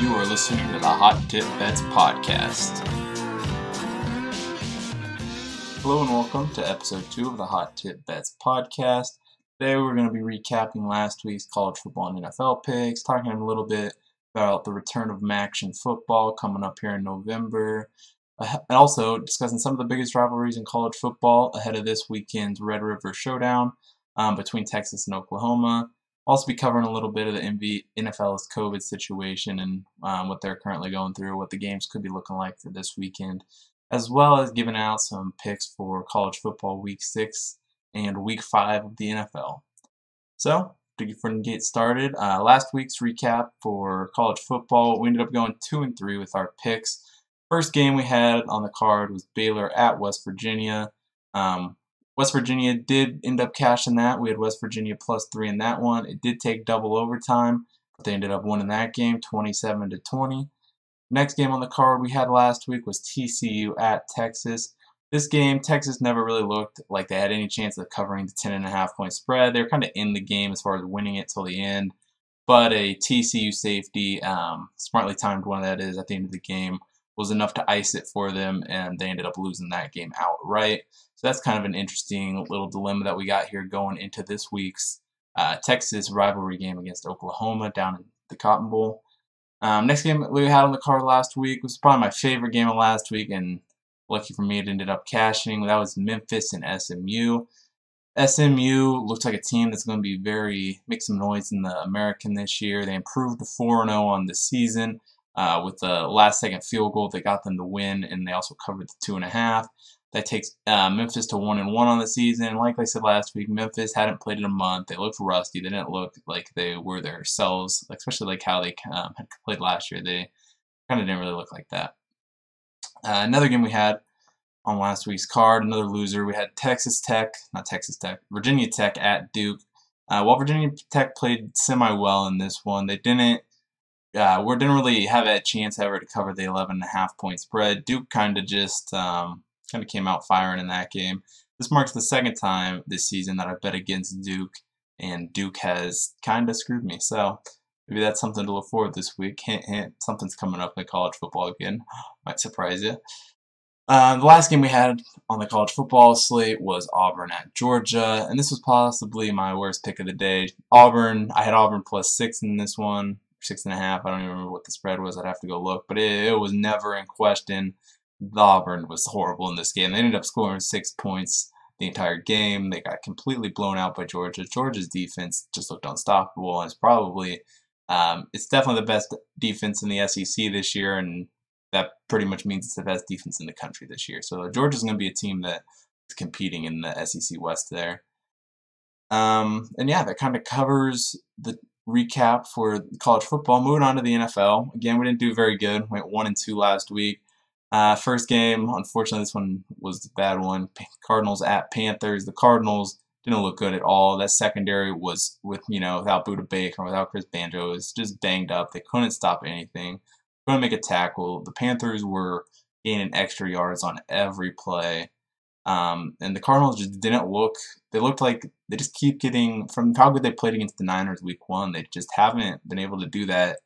You are listening to the Hot Tip Bets Podcast. Hello and welcome to episode 2 of the Hot Tip Bets Podcast. Today we're going to be recapping last week's college football and NFL picks, talking a little bit about the return of Maction football coming up here in November, and also discussing some of the biggest rivalries in college football ahead of this weekend's Red River Showdown between Texas and Oklahoma. Also be covering a little bit of the NFL's COVID situation and what they're currently going through, what the games could be looking like for this weekend, as well as giving out some picks for college football Week 6 and Week 5 of the NFL. So, to get started, last week's recap for college football, we ended up going 2-3 with our picks. First game we had on the card was Baylor at West Virginia. West Virginia did end up cashing that. We had West Virginia +3 in that one. It did take double overtime, but they ended up winning that game 27-20. Next game on the card we had last week was TCU at Texas. This game, Texas never really looked like they had any chance of covering the 10.5-point spread. They were kind of in the game as far as winning it till the end, but a TCU safety, smartly timed one that is at the end of the game, was enough to ice it for them, and they ended up losing that game outright. So that's kind of an interesting little dilemma that we got here going into this week's Texas rivalry game against Oklahoma down in the Cotton Bowl. Next game we had on the card last week was probably my favorite game of last week, and lucky for me it ended up cashing. That was Memphis and SMU. SMU looks like a team that's going to be make some noise in the American this year. They improved to 4-0 on the season. With the last-second field goal, they got them to win, and they also covered the 2.5. That takes Memphis to 1-1 on the season. Like I said last week, Memphis hadn't played in a month. They looked rusty. They didn't look like they were themselves, especially like how they had played last year. They kind of didn't really look like that. Another game we had on last week's card, another loser. We had Virginia Tech at Duke. While Virginia Tech played semi-well in this one, they didn't really have a chance ever to cover the 11.5-point spread. Duke kind of came out firing in that game. This marks the second time this season that I bet against Duke, and Duke has kind of screwed me. So maybe that's something to look forward to this week. Hint, hint, something's coming up in college football again. Might surprise you. The last game we had on the college football slate was Auburn at Georgia, and this was possibly my worst pick of the day. I had Auburn +6 in this one. 6.5. I don't even remember what the spread was. I'd have to go look, but it was never in question. Auburn was horrible in this game. They ended up scoring 6 points the entire game. They got completely blown out by Georgia. Georgia's defense just looked unstoppable, and it's probably, it's definitely the best defense in the SEC this year, and that pretty much means it's the best defense in the country this year. So Georgia's going to be a team that's competing in the SEC West there. And yeah, that kind of covers the recap for college football. Moving on to the NFL. Again, we didn't do very good. We went 1-2 last week. First game, unfortunately, this one was the bad one. Cardinals at Panthers. The Cardinals didn't look good at all. That secondary was without Budda Baker, without Chris Banjo, it was just banged up. They couldn't stop anything. Couldn't make a tackle. The Panthers were gaining extra yards on every play. And the Cardinals just didn't look. They looked like they just keep getting from how good they played against the Niners Week 1. They just haven't been able to do that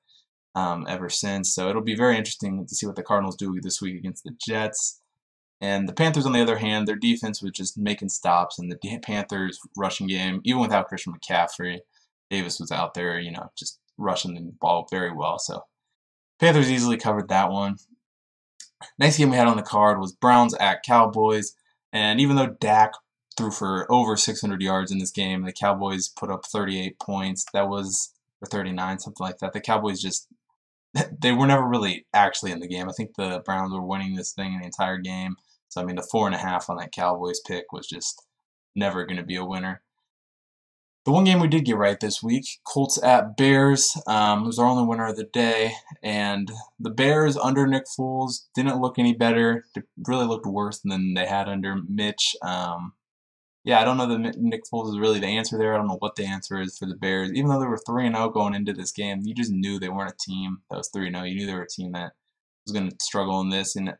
ever since. So it'll be very interesting to see what the Cardinals do this week against the Jets. And the Panthers, on the other hand, their defense was just making stops. And the Panthers rushing game, even without Christian McCaffrey, Davis was out there, just rushing the ball very well. So Panthers easily covered that one. Next game we had on the card was Browns at Cowboys. And even though Dak threw for over 600 yards in this game, the Cowboys put up 38 points. That was, or 39, something like that. The Cowboys they were never really actually in the game. I think the Browns were winning this thing the entire game. So, the 4.5 on that Cowboys pick was just never going to be a winner. The one game we did get right this week, Colts at Bears, was our only winner of the day, and the Bears under Nick Foles didn't look any better. They really looked worse than they had under Mitch. I don't know that Nick Foles is really the answer there. I don't know what the answer is for the Bears. Even though they were 3-0 going into this game, you just knew they weren't a team that was 3-0. You knew they were a team that was going to struggle in this, and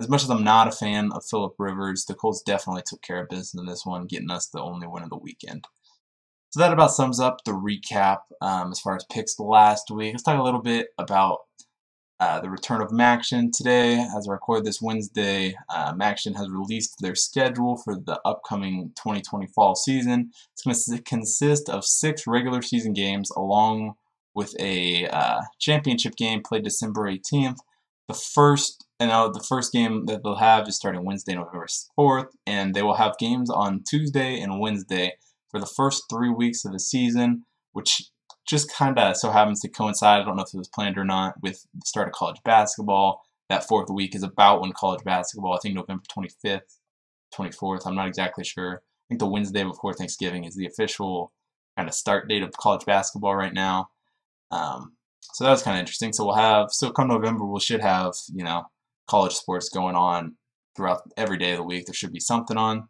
as much as I'm not a fan of Phillip Rivers, the Colts definitely took care of business in this one, getting us the only win of the weekend. So that about sums up the recap as far as picks last week. Let's talk a little bit about The return of Maction today. As I record this Wednesday, Maction has released their schedule for the upcoming 2020 fall season. It's going to consist of 6 regular season games along with a championship game played December 18th. The first game that they'll have is starting Wednesday, November 4th, and they will have games on Tuesday and Wednesday for the first 3 weeks of the season, which just kind of so happens to coincide, I don't know if it was planned or not, with the start of college basketball. That 4th week is about when college basketball, I think November 25th, 24th, I'm not exactly sure. I think the Wednesday before Thanksgiving is the official kind of start date of college basketball right now. So that was kind of interesting. So come November, we should have, college sports going on throughout every day of the week. There should be something on.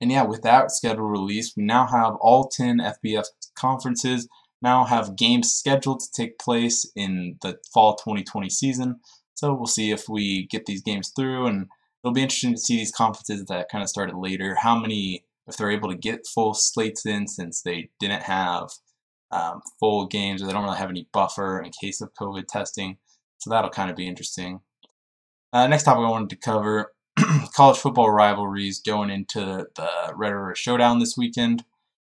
And yeah, with that schedule release, we now have all 10 FBF conferences now have games scheduled to take place in the fall 2020 season. So we'll see if we get these games through, and it'll be interesting to see these conferences that kind of started later, how many, if they're able to get full slates in, since they didn't have full games, or they don't really have any buffer in case of COVID testing. So that'll kind of be interesting. Next topic I wanted to cover, college football rivalries going into the Red River Showdown this weekend.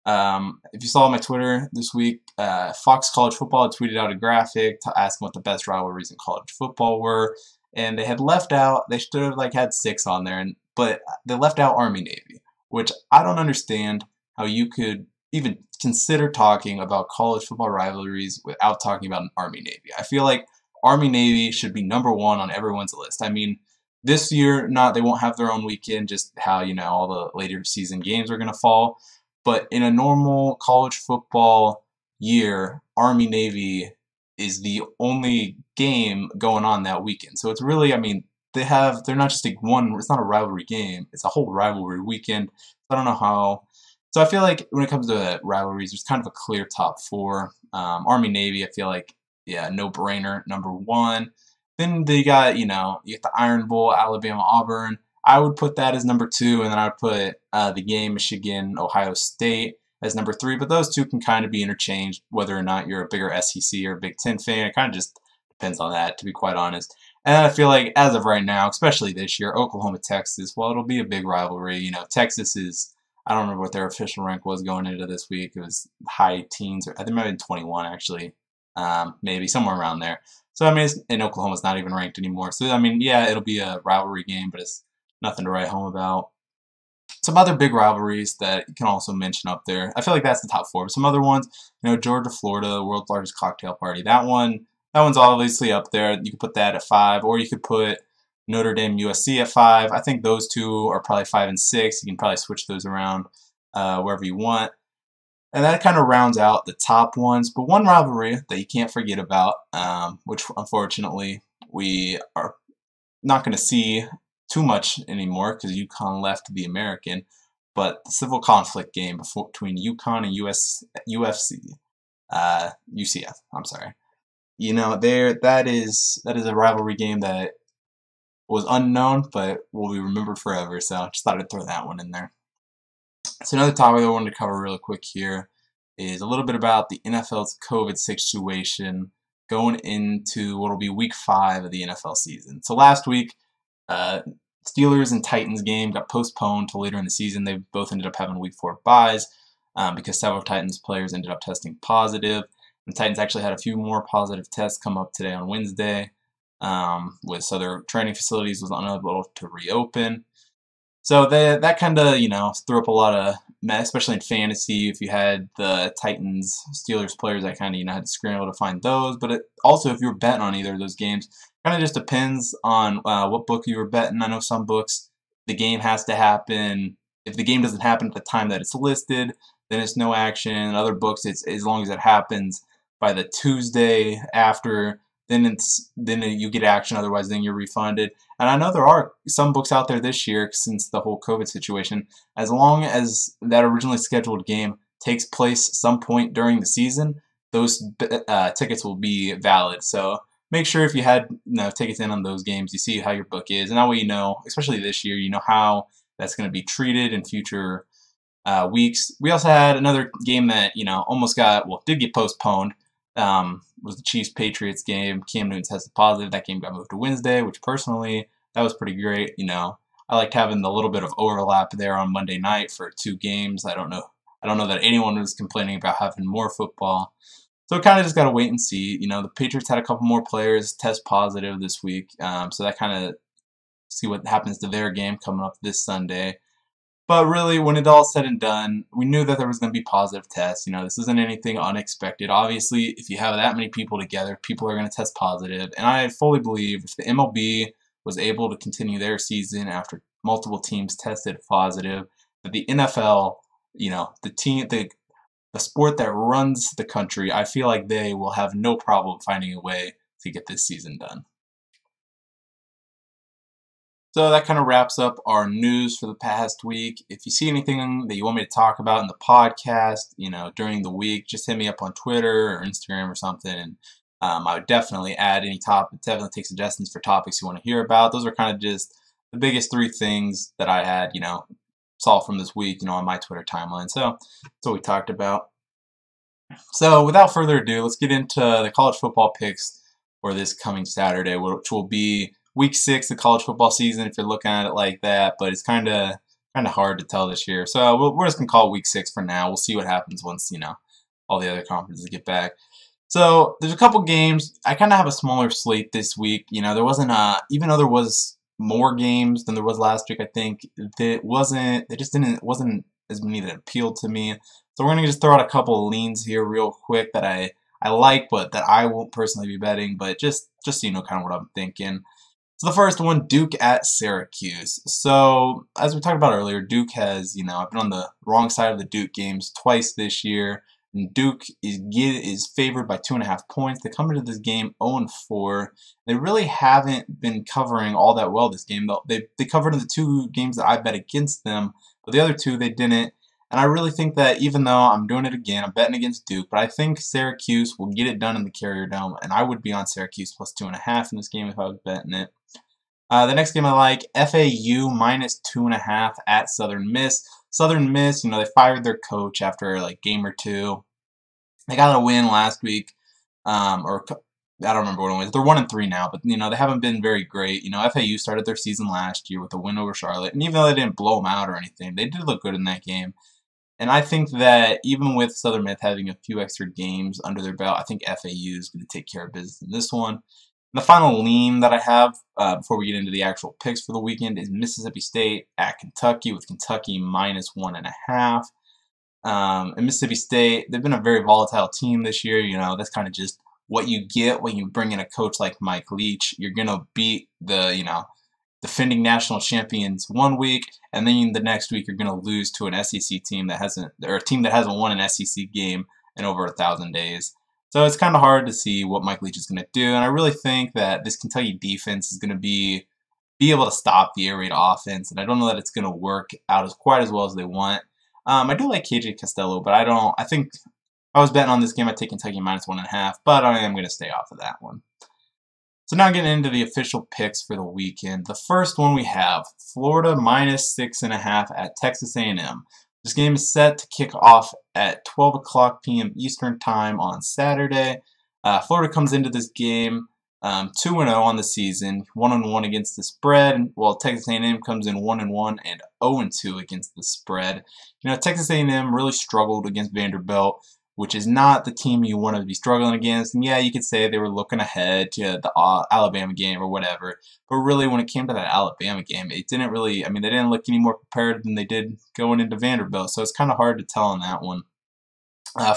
If you saw my Twitter this week, Fox College Football tweeted out a graphic to ask what the best rivalries in college football were, and they had left out, they should have had 6 on there, but they left out Army-Navy, which I don't understand how you could even consider talking about college football rivalries without talking about an Army-Navy. I feel like Army-Navy should be number 1 on everyone's list. I mean, this year, they won't have their own weekend, just how, all the later season games are going to fall. But in a normal college football year, Army-Navy is the only game going on that weekend. So it's really, they're not just it's not a rivalry game. It's a whole rivalry weekend. I don't know how. So I feel like when it comes to rivalries, there's kind of a clear top 4. Army-Navy, I feel like, yeah, no-brainer, number 1. Then they got, you get the Iron Bowl, Alabama-Auburn. I would put that as number 2, and then I would put the game Michigan-Ohio State as number 3. But those two can kind of be interchanged, whether or not you're a bigger SEC or Big Ten fan. It kind of just depends on that, to be quite honest. And I feel like as of right now, especially this year, Oklahoma-Texas, well, it'll be a big rivalry. Texas is, I don't remember what their official rank was going into this week. It was high teens, or I think it might have been 21, actually, maybe somewhere around there. So, and Oklahoma's not even ranked anymore. So, yeah, it'll be a rivalry game, but it's nothing to write home about. Some other big rivalries that you can also mention up there. I feel like that's the top 4. Some other ones, Georgia, Florida, world's largest cocktail party. That one's obviously up there. You could put that at 5, or you could put Notre Dame, USC at 5. I think those two are probably 5 and 6. You can probably switch those around wherever you want. And that kind of rounds out the top ones. But one rivalry that you can't forget about, which unfortunately we are not going to see too much anymore because UConn left the American, but the Civil Conflict game between UConn and UCF. I'm sorry. That is a rivalry game that was unknown but will be remembered forever. So I just thought I'd throw that one in there. So another topic I wanted to cover real quick here is a little bit about the NFL's COVID situation going into what will be week 5 of the NFL season. So last week, Steelers and Titans game got postponed to later in the season. They both ended up having week 4 buys because several Titans players ended up testing positive. And Titans actually had a few more positive tests come up today on Wednesday. So their training facilities was unable to reopen. So that kind of, threw up a lot of mess, especially in fantasy. If you had the Titans, Steelers players, I kind of, had to scramble to find those. But also, if you were betting on either of those games, kind of just depends on what book you were betting. I know some books, the game has to happen. If the game doesn't happen at the time that it's listed, then it's no action. In other books, it's as long as it happens by the Tuesday after, then you get action, otherwise then you're refunded. And I know there are some books out there this year, since the whole COVID situation, as long as that originally scheduled game takes place some point during the season, those tickets will be valid. So make sure if you had tickets in on those games, you see how your book is. And that way you know, especially this year, you know how that's going to be treated in future weeks. We also had another game that, did get postponed. was the Chiefs-Patriots game. Cam Newton tested positive. That game got moved to Wednesday, which personally, that was pretty great. You know, I liked having the little bit of overlap there on Monday night for two games. I don't know that anyone was complaining about having more football. So we kind of just got to wait and see. You know, the Patriots had a couple more players test positive this week. So that kind of see what happens to their game coming up this Sunday. But really, when it all said and done, we knew that there was going to be positive tests. You know, this isn't anything unexpected. Obviously, if you have that many people together, people are going to test positive. And I fully believe if the MLB was able to continue their season after multiple teams tested positive, that the NFL, you know, the sport that runs the country, I feel like they will have no problem finding a way to get this season done. So that kind of wraps up our news for the past week. If you see anything that you want me to talk about in the podcast, you know, during the week, just hit me up on Twitter or Instagram or something. And I would definitely add any topic, definitely take suggestions for topics you want to hear about. Those are kind of just the biggest three things that I had, you know, saw from this week, you know, on my Twitter timeline. So that's what we talked about. So without further ado, let's get into the college football picks for this coming Saturday, which will be Week 6 of college football season, if you're looking at it like that, but it's kind of hard to tell this year. So we're just going to call it Week 6 for now. We'll see what happens once, you know, all the other conferences get back. So there's a couple games. I kind of have a smaller slate this week. You know, there wasn't even though there was more games than there was last week, I think, it wasn't as many that appealed to me. So we're going to just throw out a couple of leans here real quick that I like, but that I won't personally be betting, but just so you know kind of what I'm thinking. So the first one, Duke at Syracuse. So as we talked about earlier, Duke has, you know, I've been on the wrong side of the Duke games twice this year. And Duke is favored by 2.5 points. They come into this game 0-4. They really haven't been covering all that well this game. They covered in the two games that I bet against them, but the other two they didn't. And I really think that even though I'm doing it again, I'm betting against Duke, but I think Syracuse will get it done in the Carrier Dome, and I would be on Syracuse plus 2.5 in this game if I was betting it. The next game I like, FAU minus 2.5 at Southern Miss. Southern Miss, you know, they fired their coach after like game or two. They got a win last week, or I don't remember what it was. They're 1-3 now, but you know, they haven't been very great. You know, FAU started their season last year with a win over Charlotte, and even though they didn't blow them out or anything, they did look good in that game. And I think that even with Southern Miss having a few extra games under their belt, I think FAU is going to take care of business in this one. The final lean that I have before we get into the actual picks for the weekend is Mississippi State at Kentucky, with Kentucky minus 1.5. And Mississippi State, they've been a very volatile team this year. You know, that's kind of just what you get when you bring in a coach like Mike Leach. You're going to beat the, you know, defending national champions one week, and then the next week you're going to lose to an SEC team that hasn't, or a team that hasn't won an SEC game in over 1,000 days. So it's kind of hard to see what Mike Leach is going to do, and I really think that this Kentucky defense is going to be able to stop the air raid offense, and I don't know that it's going to work out as quite as well as they want. I do like KJ Costello, but I think if I was betting on this game, I'd take Kentucky minus 1.5, but I am going to stay off of that one. So now getting into the official picks for the weekend. The first one we have, Florida minus 6.5 at Texas A&M. This game is set to kick off at 12 o'clock p.m. Eastern Time on Saturday. Florida comes into this game 2-0 on the season, 1-1 against the spread, while Texas A&M comes in 1-1 and 0-2 against the spread. You know, Texas A&M really struggled against Vanderbilt, which is not the team you want to be struggling against. And yeah, you could say they were looking ahead to the Alabama game or whatever, but really when it came to that Alabama game, it didn't really, I mean, they didn't look any more prepared than they did going into Vanderbilt, so it's kind of hard to tell on that one.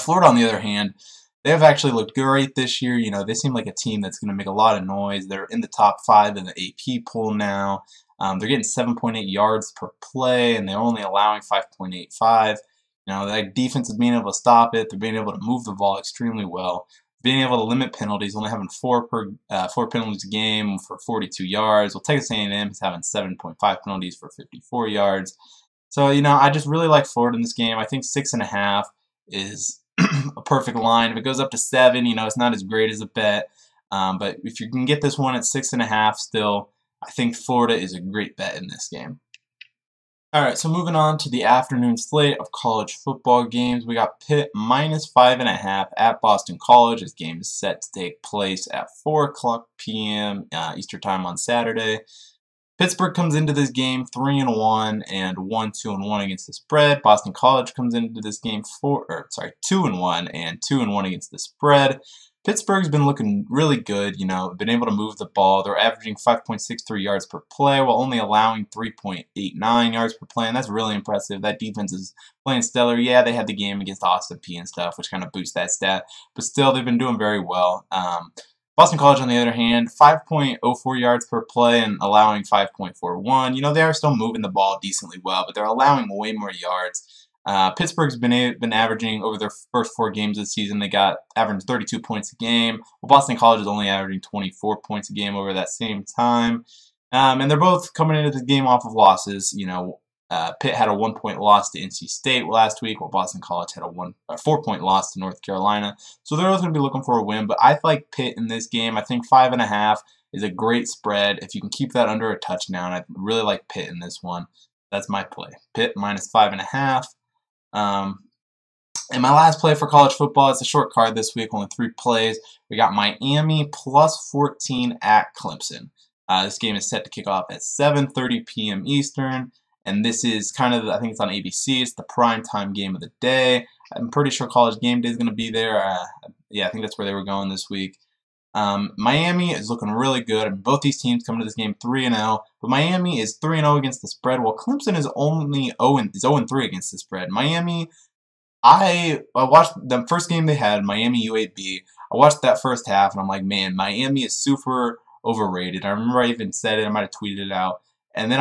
Florida, on the other hand, they have actually looked great this year. You know, they seem like a team that's going to make a lot of noise. They're in the top 5 in the AP poll now. They're getting 7.8 yards per play, and they're only allowing 5.85. You know, that defense is being able to stop it. They're being able to move the ball extremely well. Being able to limit penalties, only having four penalties a game for 42 yards. Well, Texas A&M is having 7.5 penalties for 54 yards. So, you know, I just really like Florida in this game. I think 6.5 is a perfect line. If it goes up to 7, you know, it's not as great as a bet. But if you can get this one at 6.5 still, I think Florida is a great bet in this game. Alright, so moving on to the afternoon slate of college football games. We got Pitt -5.5 at Boston College. This game is set to take place at 4 o'clock p.m. Eastern time on Saturday. Pittsburgh comes into this game 3-1 and 1-2-1 against the spread. Boston College comes into this game 2-1 and 2-1 against the spread. Pittsburgh's been looking really good, you know, been able to move the ball. They're averaging 5.63 yards per play while only allowing 3.89 yards per play, and that's really impressive. That defense is playing stellar. Yeah, they had the game against Austin Peay and stuff, which kind of boosts that stat, but still, they've been doing very well. Boston College, on the other hand, 5.04 yards per play and allowing 5.41. You know, they are still moving the ball decently well, but they're allowing way more yards. Pittsburgh's been averaging over their first 4 games this season. They averaged 32 points a game. Well, Boston College is only averaging 24 points a game over that same time. And they're both coming into the game off of losses. You know, Pitt had a 1-point loss to NC State last week, while Boston College had a 4-point loss to North Carolina. So they're both going to be looking for a win. But I like Pitt in this game. I think 5.5 is a great spread. If you can keep that under a touchdown, I really like Pitt in this one. That's my play. Pitt -5.5. And my last play for college football, it's a short card this week, only 3 plays. We got Miami +14 at Clemson. This game is set to kick off at 7:30 p.m. Eastern, and this is kind of, I think it's on ABC. It's the primetime game of the day. I'm pretty sure College Game Day is going to be there. Yeah, I think that's where they were going this week. Miami is looking really good, and both these teams come to this game 3-0, but Miami is 3-0 against the spread, while Clemson is only 0-3 against the spread. Miami, I watched the first game they had, Miami UAB. I watched that first half, and I'm like, man, Miami is super overrated. I remember I even said it, I might have tweeted it out, and then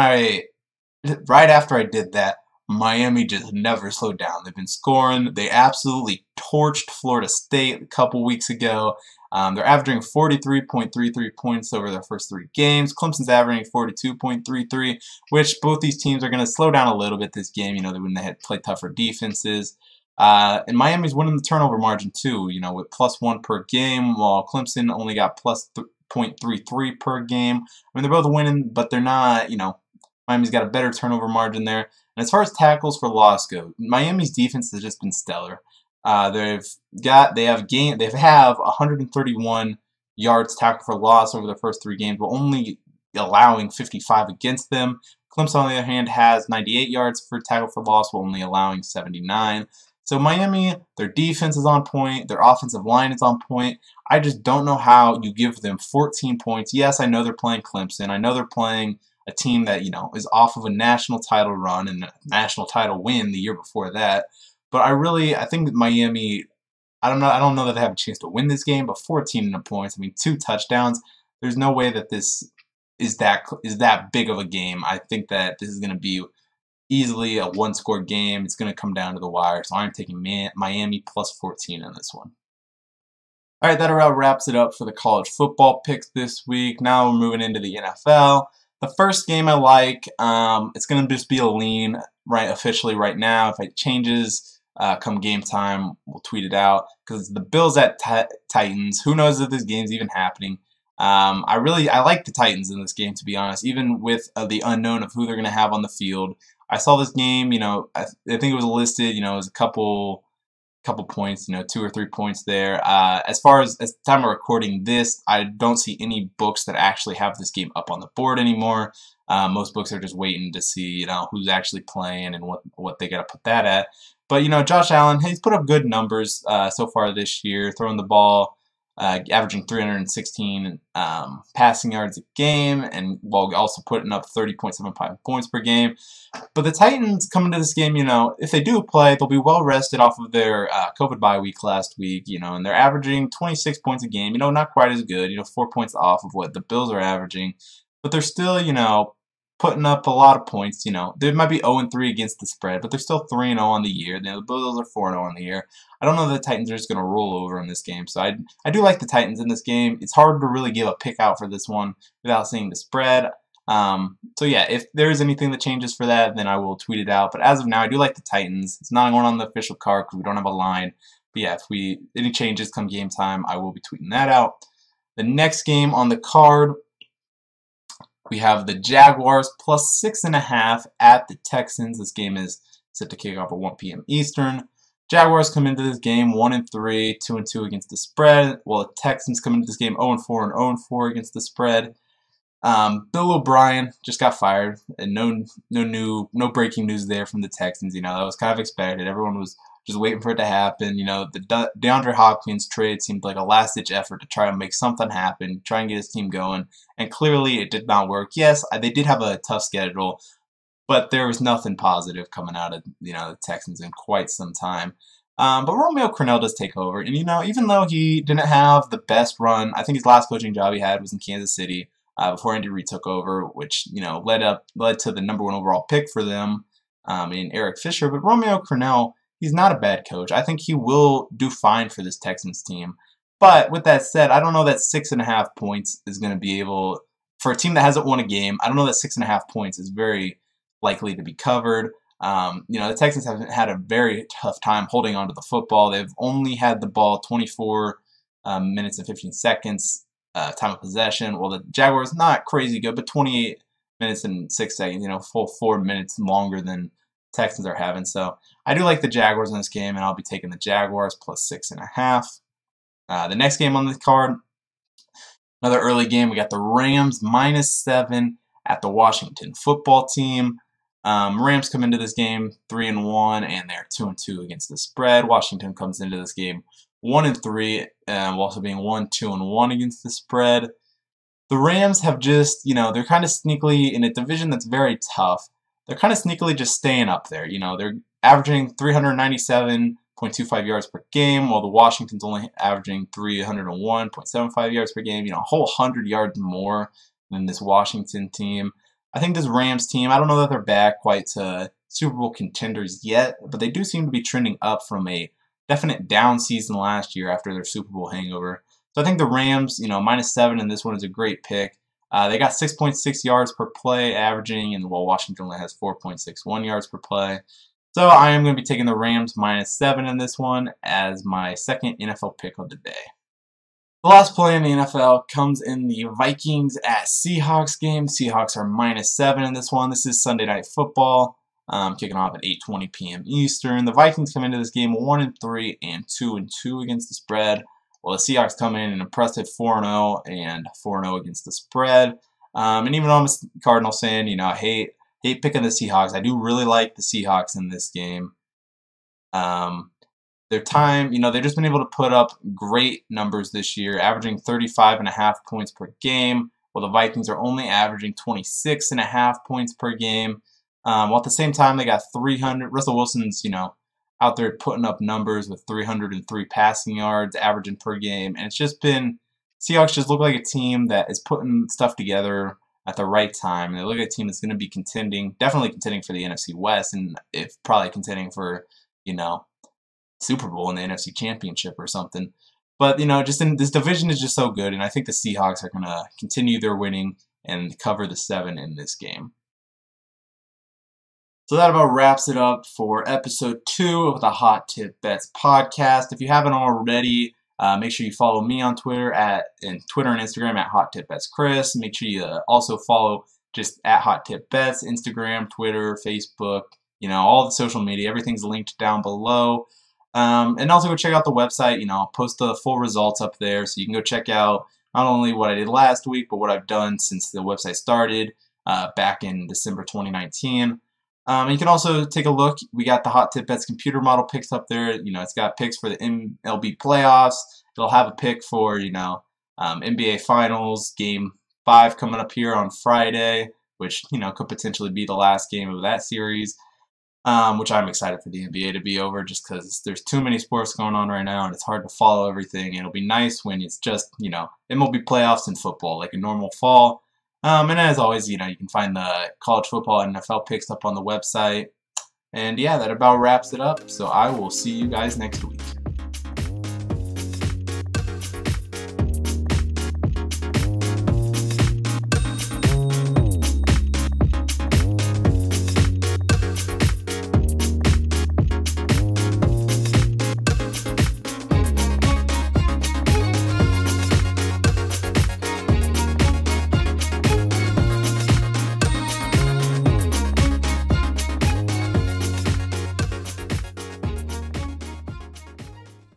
right after I did that, Miami just never slowed down. They've been scoring. They absolutely torched Florida State a couple weeks ago. They're averaging 43.33 points over their first 3 games. Clemson's averaging 42.33, which both these teams are going to slow down a little bit this game, you know, when they had to play tougher defenses. And Miami's winning the turnover margin, too, you know, with +1 per game, while Clemson only got +0.33 per game. I mean, they're both winning, but they're not, you know, Miami's got a better turnover margin there. And as far as tackles for loss go, Miami's defense has just been stellar. They have 131 yards tackle for loss over the first 3 games, but only allowing 55 against them. Clemson, on the other hand, has 98 yards for tackle for loss, while only allowing 79. So Miami, their defense is on point, their offensive line is on point. I just don't know how you give them 14 points. Yes, I know they're playing Clemson. I know they're playing a team that, you know, is off of a national title run and a national title win the year before that. But I think Miami, I don't know that they have a chance to win this game, but 14 points, I mean, 2 touchdowns, there's no way that this is that big of a game. I think that this is going to be easily a 1-score game. It's going to come down to the wire, so I'm taking Miami +14 in this one. All right, that about wraps it up for the college football picks this week. Now we're moving into the NFL. The first game I like, it's going to just be a lean officially right now. If it changes, come game time, we'll tweet it out, because the Bills at Titans. Who knows if this game's even happening? I like the Titans in this game, to be honest, even with the unknown of who they're going to have on the field. I saw this game, you know, I think it was listed, you know, it was a couple points, you know, 2 or 3 points there. As far as the time of recording this, I don't see any books that actually have this game up on the board anymore. Most books are just waiting to see, you know, who's actually playing and what they got to put that at. But, you know, Josh Allen, he's put up good numbers so far this year, throwing the ball, averaging 316 passing yards a game, and while also putting up 30.75 points per game. But the Titans coming to this game, you know, if they do play, they'll be well rested off of their COVID bye week last week, you know, and they're averaging 26 points a game, you know, not quite as good, you know, 4 points off of what the Bills are averaging. But they're still, you know, putting up a lot of points. You know, they might be 0-3 against the spread, but they're still 3-0 on the year. You know, the Bills are 4-0 on the year. I don't know that the Titans are just going to roll over in this game, so I do like the Titans in this game. It's hard to really give a pick out for this one without seeing the spread. So yeah, if there's anything that changes for that, then I will tweet it out. But as of now, I do like the Titans. It's not going on the official card because we don't have a line. But yeah, if any changes come game time, I will be tweeting that out. The next game on the card We have the Jaguars plus 6.5 at the Texans. This game is set to kick off at 1 p.m. Eastern. Jaguars come into this game 1-3, 2-2 against the spread, while the Texans come into this game 0-4 and 0-4 against the spread. Bill O'Brien just got fired, and no breaking news there from the Texans. You know, that was kind of expected. Everyone was just waiting for it to happen. You know, the DeAndre Hopkins trade seemed like a last-ditch effort to try to make something happen, try and get his team going, and clearly it did not work. Yes, they did have a tough schedule, but there was nothing positive coming out of, you know, the Texans in quite some time. But Romeo Crennel does take over, and, you know, even though he didn't have the best run, I think his last coaching job he had was in Kansas City. Before Andy Reid took over, which, you know, led to the number 1 overall pick for them in Eric Fisher. But Romeo Crennel, he's not a bad coach. I think he will do fine for this Texans team. But with that said, I don't know that 6.5 points is going to be able, for a team that hasn't won a game, I don't know that 6.5 points is very likely to be covered. You know, the Texans have had a very tough time holding on to the football. They've only had the ball 24 minutes and 15 seconds. Time of possession. Well, the Jaguars not crazy good, but 28 minutes and 6 seconds, you know, full 4 minutes longer than Texans are having. So I do like the Jaguars in this game, and I'll be taking the Jaguars plus 6.5. The next game on the card, another early game, we got the Rams minus 7 at the Washington football team. Rams come into this game 3-1, and they're 2-2 against the spread. Washington comes into this game 1-3, also being 1-2-1 against the spread. The Rams have just, you know, they're kind of sneakily in a division that's very tough. They're kind of sneakily just staying up there. You know, they're averaging 397.25 yards per game, while the Washington's only averaging 301.75 yards per game. You know, a whole 100 yards more than this Washington team. I think this Rams team, I don't know that they're back quite to Super Bowl contenders yet, but they do seem to be trending up from a definite down season last year after their Super Bowl hangover. So I think the Rams, you know, minus 7 in this one is a great pick. They got 6.6 yards per play averaging, and while Washington only has 4.61 yards per play. So I am going to be taking the Rams minus 7 in this one as my second NFL pick of the day. The last play in the NFL comes in the Vikings at Seahawks game. Seahawks are minus 7 in this one. This is Sunday Night Football. Kicking off at 8:20 p.m. Eastern. The Vikings come into this game 1-3 and 2-2 against the spread, while the Seahawks come in an impressive 4-0 and 4-0 against the spread. And even on the Cardinals saying, you know, I hate picking the Seahawks. I do really like the Seahawks in this game. Their time, you know, they've just been able to put up great numbers this year, averaging 35.5 points per game, while the Vikings are only averaging 26.5 points per game. While at the same time, they got 300. Russell Wilson's, you know, out there putting up numbers with 303 passing yards, averaging per game. And it's just been, Seahawks just look like a team that is putting stuff together at the right time. And they look like a team that's going to be contending, definitely contending for the NFC West, and if probably contending for, you know, Super Bowl and the NFC Championship or something. But, you know, just in this division is just so good, and I think the Seahawks are going to continue their winning and cover the 7 in this game. So that about wraps it up for episode 2 of the Hot Tip Bets podcast. If you haven't already, make sure you follow me on Twitter and Instagram at Hot Tip Bets Chris. Make sure you also follow just at Hot Tip Bets, Instagram, Twitter, Facebook, you know, all the social media. Everything's linked down below. And also go check out the website. You know, I'll post the full results up there, so you can go check out not only what I did last week, but what I've done since the website started back in December 2019. And you can also take a look. We got the Hot Tip Bets computer model picks up there. You know, it's got picks for the MLB playoffs. It'll have a pick for, you know, NBA Finals Game 5 coming up here on Friday, which, you know, could potentially be the last game of that series, which I'm excited for the NBA to be over just because there's too many sports going on right now and it's hard to follow everything. It'll be nice when it's just, you know, MLB playoffs and football, like a normal fall. And as always, you know, you can find the college football and NFL picks up on the website. And yeah, that about wraps it up. So I will see you guys next week.